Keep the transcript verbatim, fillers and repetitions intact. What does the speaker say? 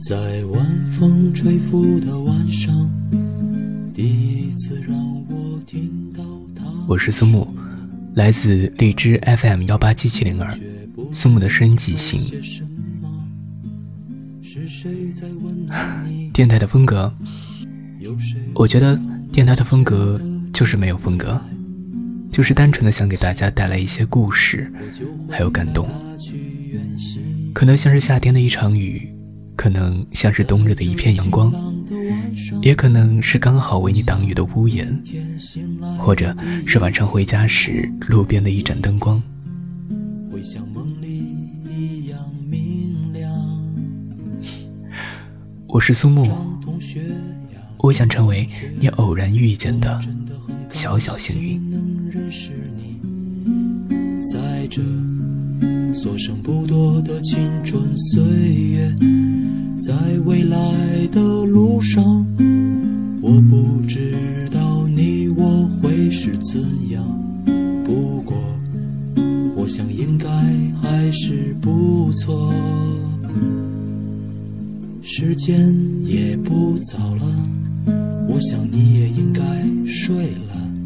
在晚风吹拂的晚上，第一次让我听到他。我是苏木，来自荔枝 F M 幺八七七零二。苏木的声音即兴。电台的风格，我觉得电台的风格就是没有风格，就是单纯的想给大家带来一些故事，还有感动。可能像是夏天的一场雨。可能像是冬日的一片阳光，也可能是刚好为你挡雨的屋檐，或者是晚上回家时路边的一盏灯光。我是苏木，我想成为你偶然遇见的小小幸运。在这所剩不多的青春岁月，在未来的路上，我不知道你我会是怎样，不过我想应该还是不错。时间也不早了，我想你也应该睡了，